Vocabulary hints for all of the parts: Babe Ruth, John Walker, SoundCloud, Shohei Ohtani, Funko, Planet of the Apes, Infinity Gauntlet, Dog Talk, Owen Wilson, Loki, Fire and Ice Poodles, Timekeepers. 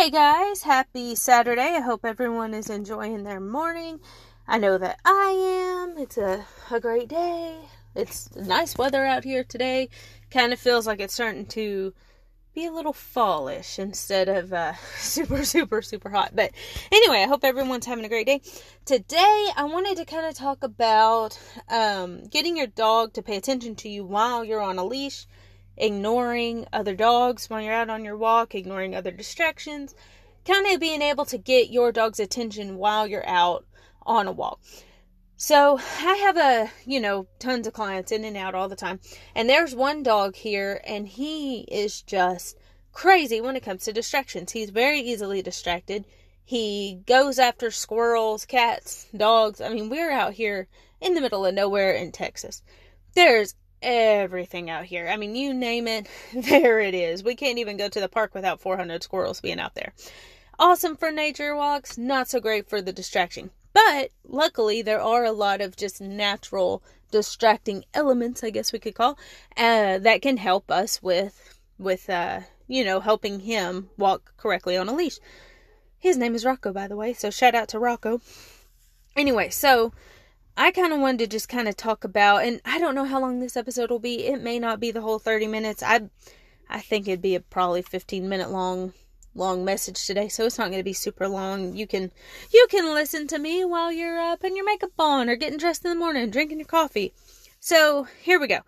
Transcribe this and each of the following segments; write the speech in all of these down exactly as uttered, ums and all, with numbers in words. Hey guys, happy Saturday. I hope everyone is enjoying their morning. I know that I am. It's a, a great day. It's nice weather out here today. Kind of feels like it's starting to be a little fallish instead of uh, super, super, super hot. But anyway, I hope everyone's having a great day. Today, I wanted to kind of talk about um, getting your dog to pay attention to you while you're on a leash, ignoring other dogs when you're out on your walk, ignoring other distractions, kind of being able to get your dog's attention while you're out on a walk. So I have a, you know, tons of clients in and out all the time. And there's one dog here and he is just crazy when it comes to distractions. He's very easily distracted. He goes after squirrels, cats, dogs. I mean, we're out here in the middle of nowhere in Texas. There's everything out here. I mean, you name it, there it is. We can't even go to the park without four hundred squirrels being out there. Awesome for nature walks, not so great for the distraction. But luckily, there are a lot of just natural distracting elements, I guess we could call, uh, that can help us with, with uh, you know, helping him walk correctly on a leash. His name is Rocco, by the way, so shout out to Rocco. Anyway, so I kind of wanted to just kind of talk about, and I don't know how long this episode will be. It may not be the whole thirty minutes. I, I think it'd be a probably fifteen minute long long message today, so it's not going to be super long. You can you can listen to me while you're uh, putting your makeup on or getting dressed in the morning, drinking your coffee. So here we go.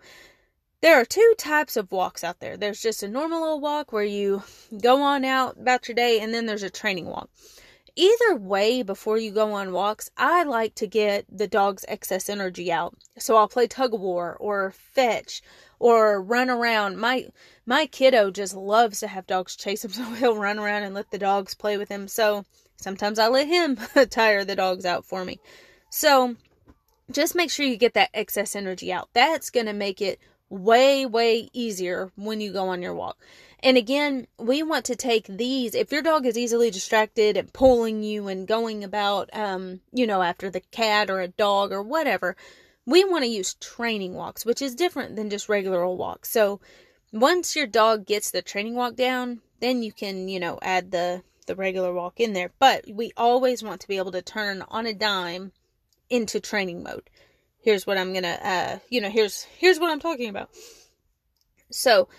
There are two types of walks out there. There's just a normal old walk where you go on out about your day, and then there's a training walk. Either way, before you go on walks, I like to get the dog's excess energy out. So I'll play tug of war or fetch or run around. My my kiddo just loves to have dogs chase him, so he'll run around and let the dogs play with him. So sometimes I let him tire the dogs out for me. So just make sure you get that excess energy out. That's going to make it way, way easier when you go on your walk. And again, we want to take these, if your dog is easily distracted and pulling you and going about, um, you know, after the cat or a dog or whatever, we want to use training walks, which is different than just regular old walks. So once your dog gets the training walk down, then you can, you know, add the, the regular walk in there. But we always want to be able to turn on a dime into training mode. Here's what I'm going to, uh, you know, here's, here's what I'm talking about. So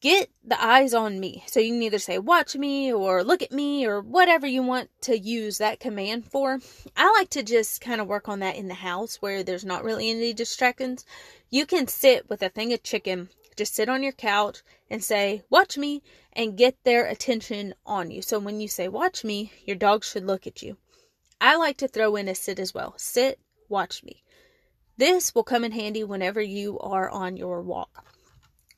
get the eyes on me. So you can either say, watch me or look at me or whatever you want to use that command for. I like to just kind of work on that in the house where there's not really any distractions. You can sit with a thing of chicken, just sit on your couch and say, watch me, and get their attention on you. So when you say, watch me, your dog should look at you. I like to throw in a sit as well. Sit, watch me. This will come in handy whenever you are on your walk.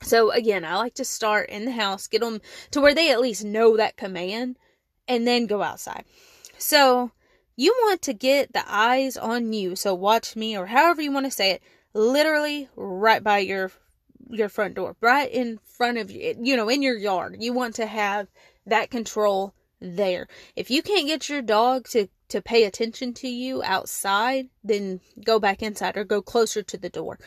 So again, I like to start in the house, get them to where they at least know that command, and then go outside. So you want to get the eyes on you. So watch me, or however you want to say it, literally right by your, your front door, right in front of you, you know, in your yard. You want to have that control there. If you can't get your dog to, to pay attention to you outside, then go back inside or go closer to the door.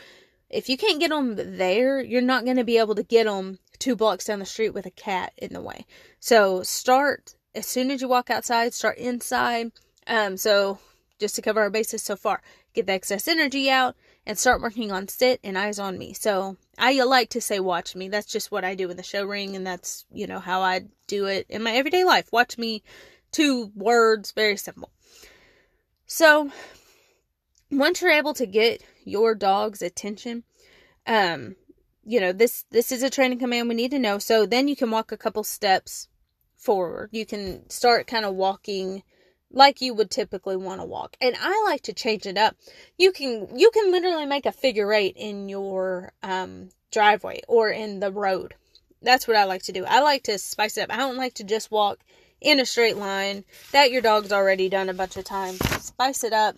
If you can't get them there, you're not going to be able to get them two blocks down the street with a cat in the way. So start as soon as you walk outside, start inside. Um, so just to cover our bases so far, get the excess energy out and start working on sit and eyes on me. So I like to say, watch me. That's just what I do in the show ring. And that's, you know, how I do it in my everyday life. Watch me, two words, very simple. So once you're able to get your dog's attention, um, you know, this, this is a training command we need to know. So then you can walk a couple steps forward. You can start kind of walking like you would typically want to walk. And I like to change it up. You can, you can literally make a figure eight in your, um, driveway or in the road. That's what I like to do. I like to spice it up. I don't like to just walk in a straight line that your dog's already done a bunch of times. Spice it up.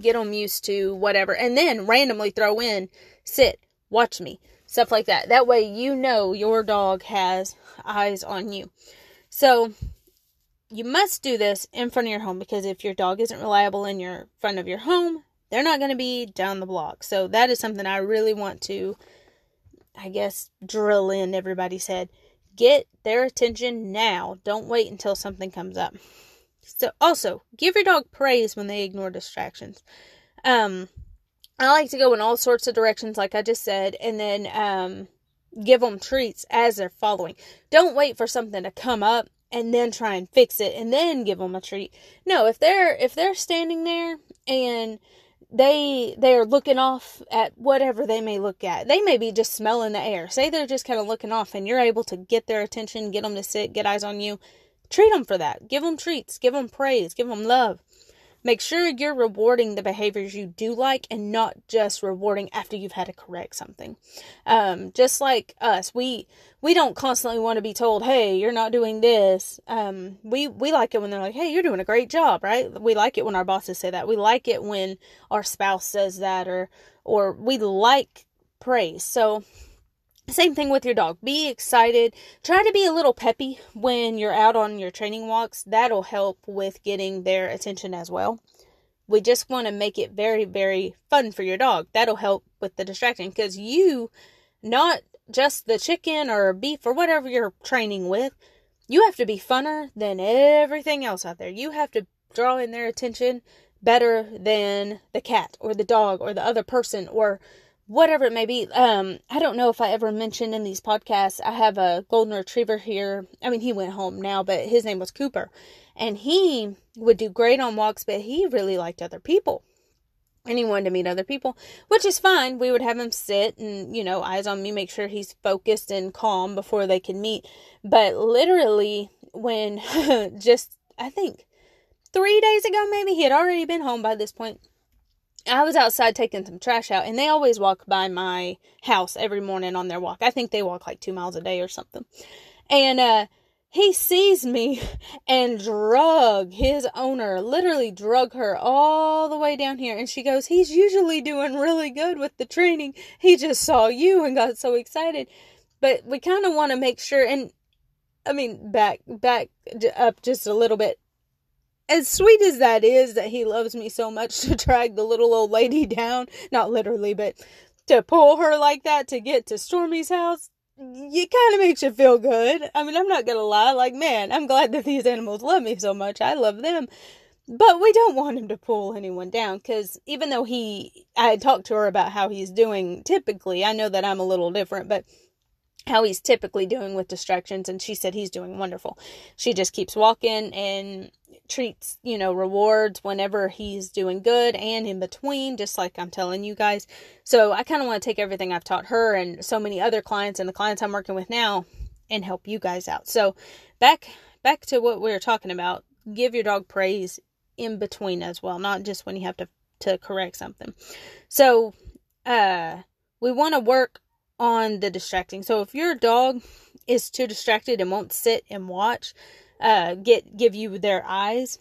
Get them used to whatever, and then randomly throw in sit, watch me, stuff like that. That way, you know, your dog has eyes on you. So you must do this in front of your home, because if your dog isn't reliable in your front of your home, they're not going to be down the block. So that is something I really want to, I guess, drill in everybody's head. Get their attention now. Don't wait until something comes up. So also, give your dog praise when they ignore distractions. Um, I like to go in all sorts of directions, like I just said, and then um, give them treats as they're following. Don't wait for something to come up and then try and fix it and then give them a treat. No, if they're if they're standing there and they they are looking off at whatever they may look at, they may be just smelling the air. Say they're just kind of looking off, and you're able to get their attention, get them to sit, get eyes on you. Treat them for that. Give them treats. Give them praise. Give them love. Make sure you're rewarding the behaviors you do like and not just rewarding after you've had to correct something. Um, just like us, we we don't constantly want to be told, hey, you're not doing this. Um, we, we like it when they're like, hey, you're doing a great job, right? We like it when our bosses say that. We like it when our spouse says that, or or we like praise. So same thing with your dog. Be excited. Try to be a little peppy when you're out on your training walks. That'll help with getting their attention as well. We just want to make it very, very fun for your dog. That'll help with the distracting, because you, not just the chicken or beef or whatever you're training with, you have to be funner than everything else out there. You have to draw in their attention better than the cat or the dog or the other person or whatever it may be. Um, I don't know if I ever mentioned in these podcasts, I have a golden retriever here. I mean, he went home now, but his name was Cooper, and he would do great on walks, but he really liked other people, and he wanted to meet other people, which is fine. We would have him sit and, you know, eyes on me, make sure he's focused and calm before they can meet. But literally when just, I think three days ago, maybe, he had already been home by this point. I was outside taking some trash out, and they always walk by my house every morning on their walk. I think they walk like two miles a day or something. And uh, he sees me and drug his owner, literally drug her all the way down here. And she goes, he's usually doing really good with the training. He just saw you and got so excited. But we kind of want to make sure, and I mean, back, back up just a little bit. As sweet as that is, that he loves me so much to drag the little old lady down, not literally, but to pull her like that to get to Stormy's house, it kind of makes you feel good. I mean, I'm not going to lie, like, man, I'm glad that these animals love me so much. I love them. But we don't want him to pull anyone down, because even though he, I had talked to her about how he's doing typically, I know that I'm a little different, but how he's typically doing with distractions, and she said he's doing wonderful. She just keeps walking and treats, you know, rewards whenever he's doing good and in between, just like I'm telling you guys. So I kind of want to take everything I've taught her and so many other clients and the clients I'm working with now and help you guys out. So back, back to what we were talking about, give your dog praise in between as well, not just when you have to, to correct something. So, uh, we want to work on the distracting. So if your dog is too distracted and won't sit and watch, uh, get, give you their eyes,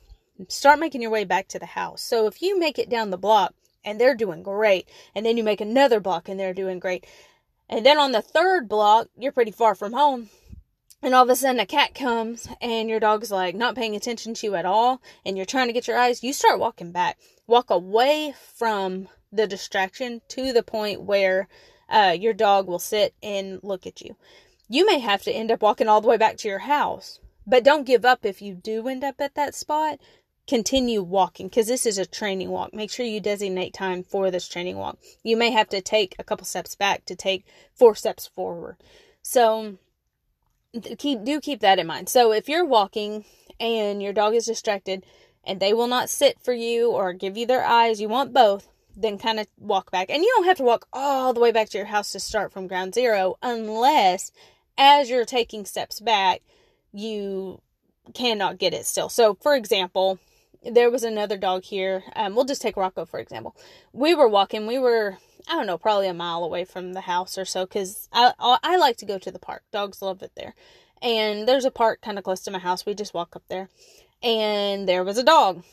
start making your way back to the house. So if you make it down the block and they're doing great, and then you make another block and they're doing great, and then on the third block, you're pretty far from home, and all of a sudden a cat comes and your dog's like not paying attention to you at all, and you're trying to get your eyes, you start walking back, walk away from the distraction to the point where Uh, your dog will sit and look at you. You may have to end up walking all the way back to your house, but don't give up if you do end up at that spot. Continue walking, because this is a training walk. Make sure you designate time for this training walk. You may have to take a couple steps back to take four steps forward. So keep do keep that in mind. So if you're walking and your dog is distracted and they will not sit for you or give you their eyes, you want both, then kind of walk back. And you don't have to walk all the way back to your house to start from ground zero, unless as you're taking steps back, you cannot get it still. So for example, there was another dog here. Um, we'll just take Rocco, for example. We were walking, we were, I don't know, probably a mile away from the house or so, because I, I like to go to the park. Dogs love it there. And there's a park kind of close to my house. We just walk up there, and there was a dog.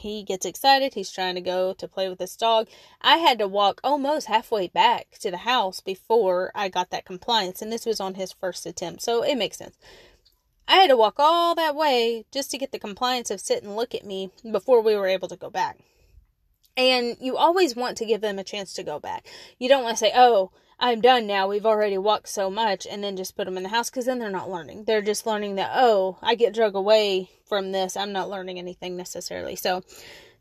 He gets excited. He's trying to go to play with this dog. I had to walk almost halfway back to the house before I got that compliance. And this was on his first attempt, so it makes sense. I had to walk all that way just to get the compliance of sit and look at me before we were able to go back. And you always want to give them a chance to go back. You don't want to say, oh, I'm done now, we've already walked so much, and then just put them in the house, because then they're not learning. They're just learning that, oh, I get drug away from this. I'm not learning anything necessarily. So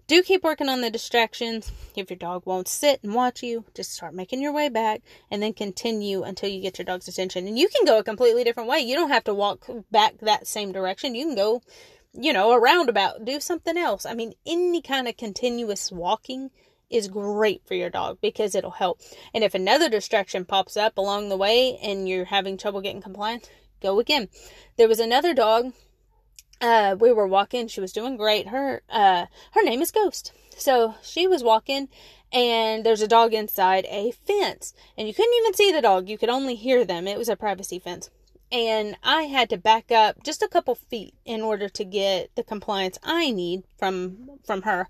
do keep working on the distractions. If your dog won't sit and watch you, just start making your way back, and then continue until you get your dog's attention. And you can go a completely different way. You don't have to walk back that same direction. You can go, you know, a roundabout, do something else. I mean, any kind of continuous walking is great for your dog, because it'll help. And if another distraction pops up along the way and you're having trouble getting compliant, go again. There was another dog, uh, we were walking, she was doing great. Her, uh, her name is Ghost. So she was walking, and there's a dog inside a fence, and you couldn't even see the dog. You could only hear them. It was a privacy fence. And I had to back up just a couple feet in order to get the compliance I need from, from her.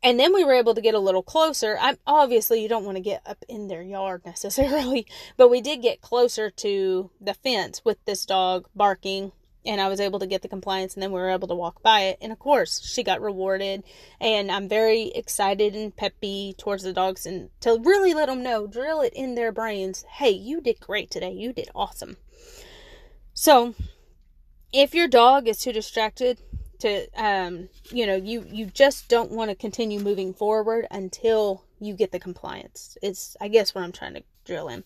And then we were able to get a little closer. I, obviously, you don't want to get up in their yard necessarily, but we did get closer to the fence with this dog barking, and I was able to get the compliance, and then we were able to walk by it. And, of course, she got rewarded, and I'm very excited and peppy towards the dogs, and to really let them know, drill it in their brains, hey, you did great today. You did awesome. So if your dog is too distracted, to, um, you know, you, you just don't want to continue moving forward until you get the compliance. It's, I guess, what I'm trying to drill in.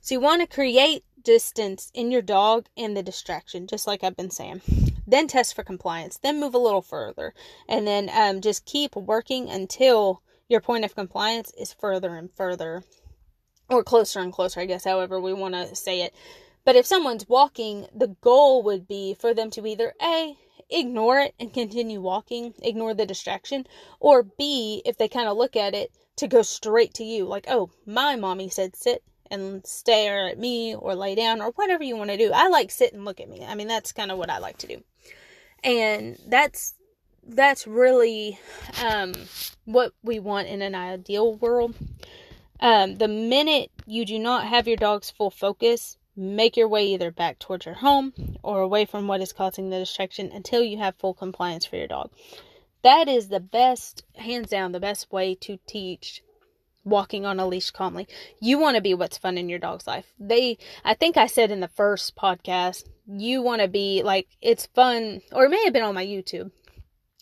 So you want to create distance in your dog and the distraction, just like I've been saying. Then test for compliance, then move a little further, and then, um, just keep working until your point of compliance is further and further, or closer and closer, I guess, however we want to say it. But if someone's walking, the goal would be for them to either A, ignore it and continue walking, ignore the distraction, or B, if they kind of look at it, to go straight to you, like, oh, my mommy said sit and stare at me, or lay down, or whatever you want to do. I like sit and look at me. I mean, that's kind of what I like to do, and that's that's really um what we want in an ideal world. Um the minute you do not have your dog's full focus, make your way either back towards your home or away from what is causing the distraction until you have full compliance for your dog. That is the best, hands down, the best way to teach walking on a leash calmly. You want to be what's fun in your dog's life. They, I think I said in the first podcast, you want to be like, it's fun, or it may have been on my YouTube,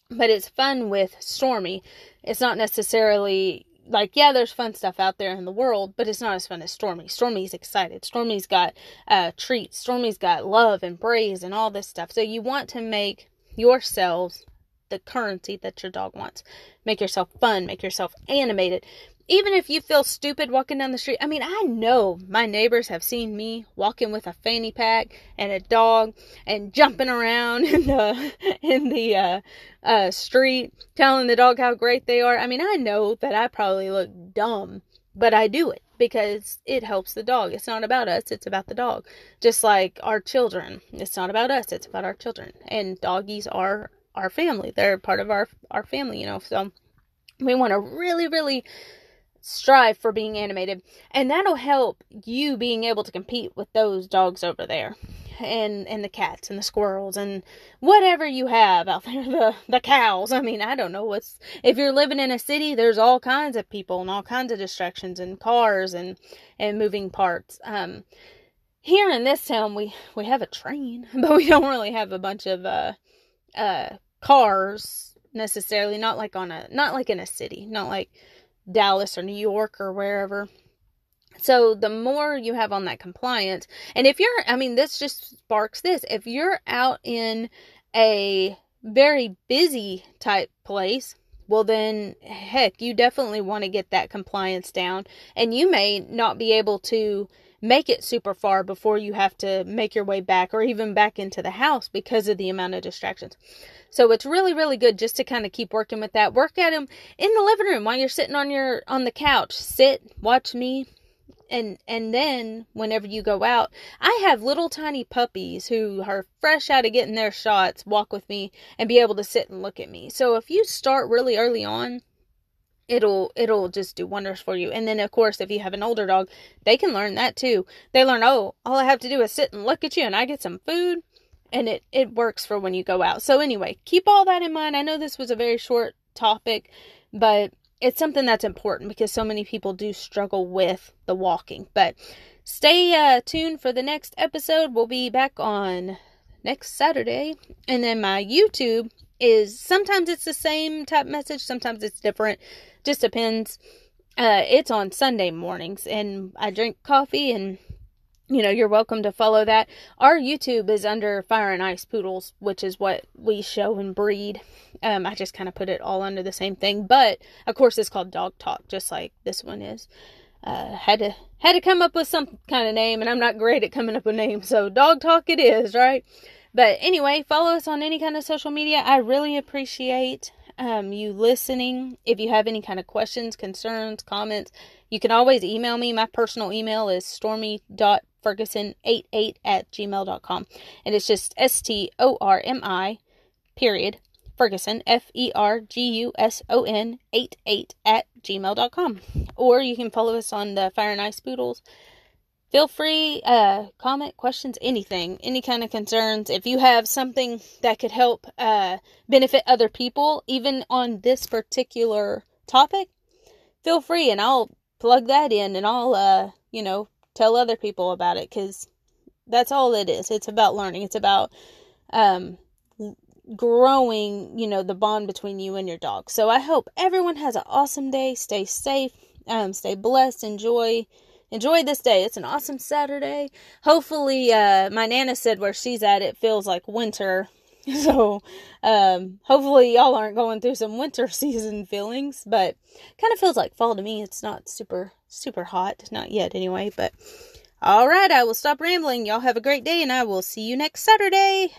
but it's fun with Stormy. It's not necessarily like, yeah, there's fun stuff out there in the world, but it's not as fun as Stormy. Stormy's excited. Stormy's got uh, treats. Stormy's got love and praise and all this stuff. So you want to make yourselves the currency that your dog wants. Make yourself fun. Make yourself animated. Even if you feel stupid walking down the street. I mean, I know my neighbors have seen me walking with a fanny pack and a dog and jumping around in the in the uh, uh, street, telling the dog how great they are. I mean, I know that I probably look dumb, but I do it because it helps the dog. It's not about us. It's about the dog. Just like our children. It's not about us. It's about our children. And doggies are our family. They're part of our, our family, you know. So we want to really, really strive for being animated, and that'll help you being able to compete with those dogs over there, and and the cats and the squirrels and whatever you have out there, the the cows. I mean, I don't know what's, if you're living in a city, there's all kinds of people and all kinds of distractions and cars and and moving parts. Um here in this town, we we have a train, but we don't really have a bunch of uh uh cars necessarily, not like on a not like in a city, not like Dallas or New York or wherever. So the more you have on that compliance, and if you're, I mean, this just sparks this, if you're out in a very busy type place, well then, heck, you definitely want to get that compliance down, and you may not be able to make it super far before you have to make your way back or even back into the house because of the amount of distractions. So it's really, really good just to kind of keep working with that. Work at them in the living room while you're sitting on your, on the couch. Sit, watch me. And, and then whenever you go out, I have little tiny puppies who are fresh out of getting their shots, walk with me and be able to sit and look at me. So if you start really early on, it'll, it'll just do wonders for you. And then of course, if you have an older dog, they can learn that too. They learn, oh, all I have to do is sit and look at you and I get some food, and it, it works for when you go out. So anyway, keep all that in mind. I know this was a very short topic, but it's something that's important because so many people do struggle with the walking. But stay uh, tuned for the next episode. We'll be back on next Saturday. And then my YouTube is, sometimes it's the same type message, sometimes it's different. Just depends. Uh, it's on Sunday mornings, and I drink coffee, and you know, you're welcome to follow that. Our YouTube is under Fire and Ice Poodles, which is what we show and breed. Um, I just kind of put it all under the same thing. But, of course, it's called Dog Talk, just like this one is. Uh, had to had to come up with some kind of name, and I'm not great at coming up with names. So, Dog Talk it is, right? But, anyway, follow us on any kind of social media. I really appreciate Um, you listening. If you have any kind of questions, concerns, comments, you can always email me. My personal email is stormy dot ferguson eighty-eight at gmail dot com, and it's just S T O R M I period Ferguson, F E R G U S O N eighty-eight at gmail dot com. Or you can follow us on the Fire and Ice Poodles. Feel free, uh, comment, questions, anything, any kind of concerns. If you have something that could help uh, benefit other people, even on this particular topic, feel free, and I'll plug that in, and I'll, uh, you know, tell other people about it, because that's all it is. It's about learning. It's about um, growing, you know, the bond between you and your dog. So I hope everyone has an awesome day. Stay safe. Um, stay blessed. Enjoy. Enjoy this day. It's an awesome Saturday. Hopefully, uh, my Nana said where she's at, it feels like winter. So, um, hopefully y'all aren't going through some winter season feelings, but kind of feels like fall to me. It's not super, super hot. Not yet anyway, but all right, I will stop rambling. Y'all have a great day, and I will see you next Saturday.